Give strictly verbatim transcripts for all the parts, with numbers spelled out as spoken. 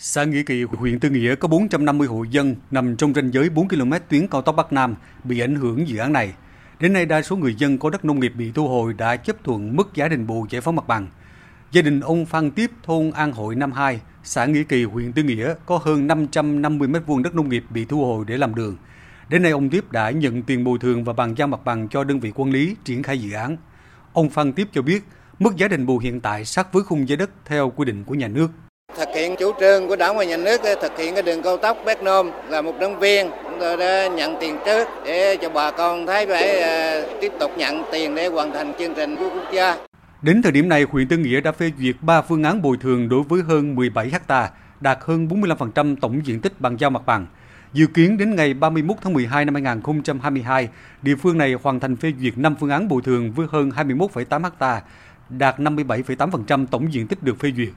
Xã Nghĩa Kỳ, huyện Tư Nghĩa có bốn trăm năm mươi hộ dân nằm trong ranh giới bốn ki lô mét tuyến cao tốc Bắc Nam bị ảnh hưởng dự án này. Đến nay, đa số người dân có đất nông nghiệp bị thu hồi đã chấp thuận mức giá đền bù giải phóng mặt bằng. Gia đình ông Phan Tiếp, thôn An Hội năm hai, xã Nghĩa Kỳ, huyện Tư Nghĩa có hơn năm trăm năm mươi mét vuông đất nông nghiệp bị thu hồi để làm đường. Đến nay, ông Tiếp đã nhận tiền bồi thường và bàn giao mặt bằng cho đơn vị quản lý triển khai dự án. Ông Phan Tiếp cho biết, mức giá đền bù hiện tại sát với khung giá đất theo quy định của nhà nước. Thực hiện chủ trương của Đảng và Nhà nước thực hiện cái đường cao tốc Bắc Nam là một đảng viên, chúng tôi đã nhận tiền trước để cho bà con thấy phải tiếp tục nhận tiền để hoàn thành chương trình của quốc gia. Đến thời điểm này, huyện Tư Nghĩa đã phê duyệt ba phương án bồi thường đối với hơn mười bảy héc ta, đạt hơn bốn mươi lăm phần trăm tổng diện tích bàn giao mặt bằng. Dự kiến đến ngày ba mươi mốt tháng mười hai năm hai nghìn không trăm hai mươi hai, địa phương này hoàn thành phê duyệt năm phương án bồi thường với hơn hai mươi mốt phẩy tám héc ta, đạt năm mươi bảy phẩy tám phần trăm tổng diện tích được phê duyệt.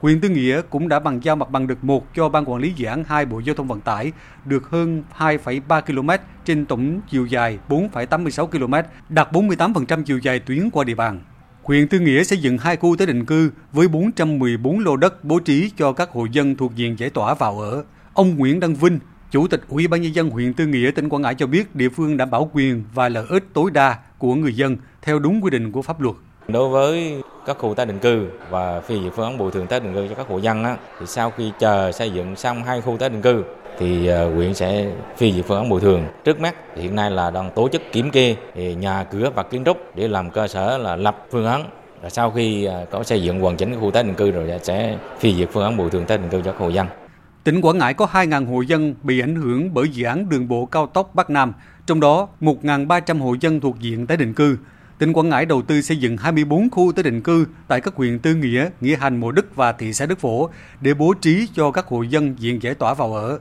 Huyện Tư Nghĩa cũng đã bàn giao mặt bằng đợt một cho Ban Quản lý Dự án hai Bộ Giao thông Vận tải được hơn hai phẩy ba ki lô mét trên tổng chiều dài bốn phẩy tám mươi sáu ki lô mét, đạt bốn mươi tám phần trăm chiều dài tuyến qua địa bàn. Huyện Tư Nghĩa xây dựng hai khu tái định cư với bốn trăm mười bốn lô đất bố trí cho các hộ dân thuộc diện giải tỏa vào ở. Ông Nguyễn Đăng Vinh, Chủ tịch Ủy ban Nhân dân huyện Tư Nghĩa, tỉnh Quảng Ngãi cho biết địa phương đảm bảo quyền và lợi ích tối đa của người dân theo đúng quy định của pháp luật. Đối với các khu tái định cư và phê duyệt phương án bồi thường tái định cư cho các hộ dân á, thì sau khi chờ xây dựng xong hai khu tái định cư thì huyện sẽ phê duyệt phương án bồi thường. Trước mắt hiện nay là đang tổ chức kiểm kê nhà cửa và kiến trúc để làm cơ sở là lập phương án. Và sau khi có xây dựng hoàn chỉnh khu tái định cư rồi sẽ phê duyệt phương án bồi thường tái định cư cho các hộ dân. Tỉnh Quảng Ngãi có hai nghìn hộ dân bị ảnh hưởng bởi dự án đường bộ cao tốc Bắc Nam, trong đó một nghìn ba trăm hộ dân thuộc diện tái định cư. Tỉnh Quảng Ngãi đầu tư xây dựng hai mươi bốn khu tái định cư tại các huyện Tư Nghĩa, Nghĩa Hành, Mộ Đức và thị xã Đức Phổ để bố trí cho các hộ dân diện giải tỏa vào ở.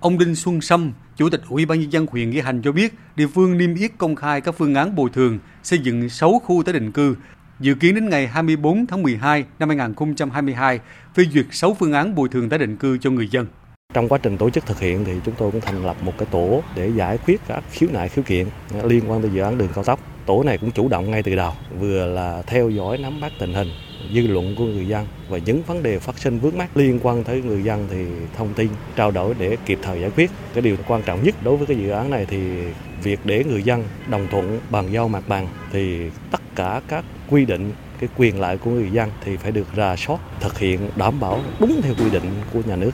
Ông Đinh Xuân Sâm, Chủ tịch Ủy ban Nhân dân huyện Nghĩa Hành cho biết địa phương niêm yết công khai các phương án bồi thường xây dựng sáu khu tái định cư. Dự kiến đến ngày hai mươi bốn tháng mười hai năm hai nghìn không trăm hai mươi hai, phê duyệt sáu phương án bồi thường tái định cư cho người dân. Trong quá trình tổ chức thực hiện thì chúng tôi cũng thành lập một cái tổ để giải quyết các khiếu nại khiếu kiện liên quan tới dự án đường cao tốc. Tổ này cũng chủ động ngay từ đầu, vừa là theo dõi nắm bắt tình hình, dư luận của người dân và những vấn đề phát sinh vướng mắc liên quan tới người dân thì thông tin, trao đổi để kịp thời giải quyết. Cái điều quan trọng nhất đối với cái dự án này thì việc để người dân đồng thuận bàn giao mặt bằng thì tất cả các quy định, cái quyền lợi của người dân thì phải được rà soát, thực hiện đảm bảo đúng theo quy định của nhà nước.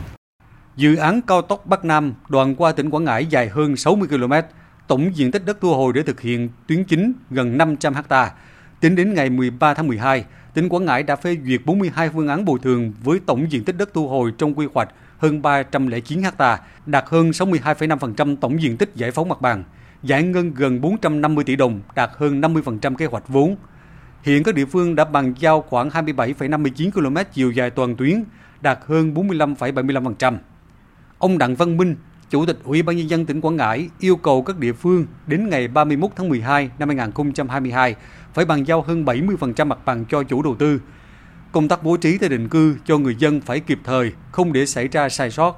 Dự án cao tốc Bắc Nam đoạn qua tỉnh Quảng Ngãi dài hơn sáu mươi ki lô mét, tổng diện tích đất thu hồi để thực hiện tuyến chính gần năm trăm héc ta. Tính đến ngày mười ba tháng mười hai, tỉnh Quảng Ngãi đã phê duyệt bốn mươi hai phương án bồi thường với tổng diện tích đất thu hồi trong quy hoạch hơn ba trăm lẻ chín héc ta, đạt hơn sáu mươi hai phẩy năm phần trăm tổng diện tích giải phóng mặt bằng, giải ngân gần bốn trăm năm mươi tỷ đồng, đạt hơn năm mươi phần trăm kế hoạch vốn. Hiện các địa phương đã bàn giao khoảng hai mươi bảy phẩy năm mươi chín ki lô mét chiều dài toàn tuyến, đạt hơn bốn mươi lăm phẩy bảy mươi lăm phần trăm. Ông Đặng Văn Minh, Chủ tịch Ủy ban Nhân dân tỉnh Quảng Ngãi yêu cầu các địa phương đến ngày ba mươi mốt tháng mười hai năm hai nghìn không trăm hai mươi hai phải bàn giao hơn bảy mươi phần trăm mặt bằng cho chủ đầu tư. Công tác bố trí tái định cư cho người dân phải kịp thời, không để xảy ra sai sót.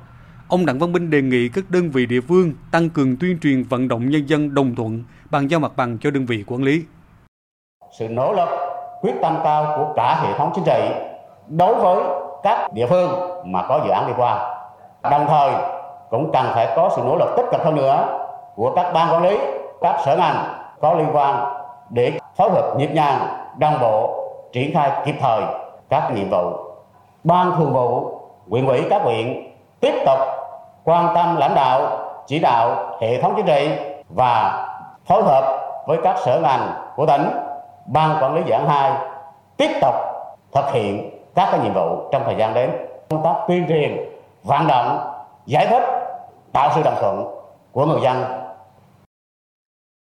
Ông Đặng Văn Minh đề nghị các đơn vị địa phương tăng cường tuyên truyền vận động nhân dân đồng thuận bàn giao mặt bằng cho đơn vị quản lý. Sự nỗ lực, quyết tâm cao của cả hệ thống chính trị đối với các địa phương mà có dự án đi qua, đồng thời cũng cần phải có sự nỗ lực tích cực hơn nữa của các ban quản lý, các sở ngành có liên quan để phối hợp nhịp nhàng, đồng bộ, triển khai kịp thời các nhiệm vụ. Ban thường vụ, huyện ủy các huyện tiếp tục quan tâm lãnh đạo, chỉ đạo hệ thống chính trị và phối hợp với các sở ngành của tỉnh, ban quản lý dự án hai tiếp tục thực hiện các cái nhiệm vụ trong thời gian đến. Công tác tuyên truyền, vận động, giải thích, tạo sự đồng thuận của người dân.